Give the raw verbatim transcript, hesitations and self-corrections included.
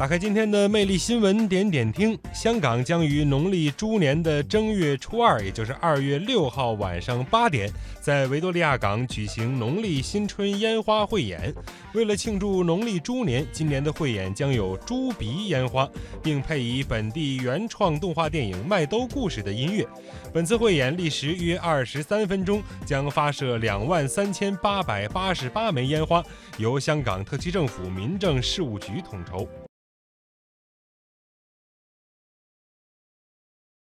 打开今天的魅力新闻点点听，香港将于农历猪年的正月初二，也就是二月六号晚上八点，在维多利亚港举行农历新春烟花汇演。为了庆祝农历猪年，今年的汇演将有猪鼻烟花，并配以本地原创动画电影《麦兜故事》的音乐。本次汇演历时约二十三分钟，将发射两万三千八百八十八枚烟花，由香港特区政府民政事务局统筹。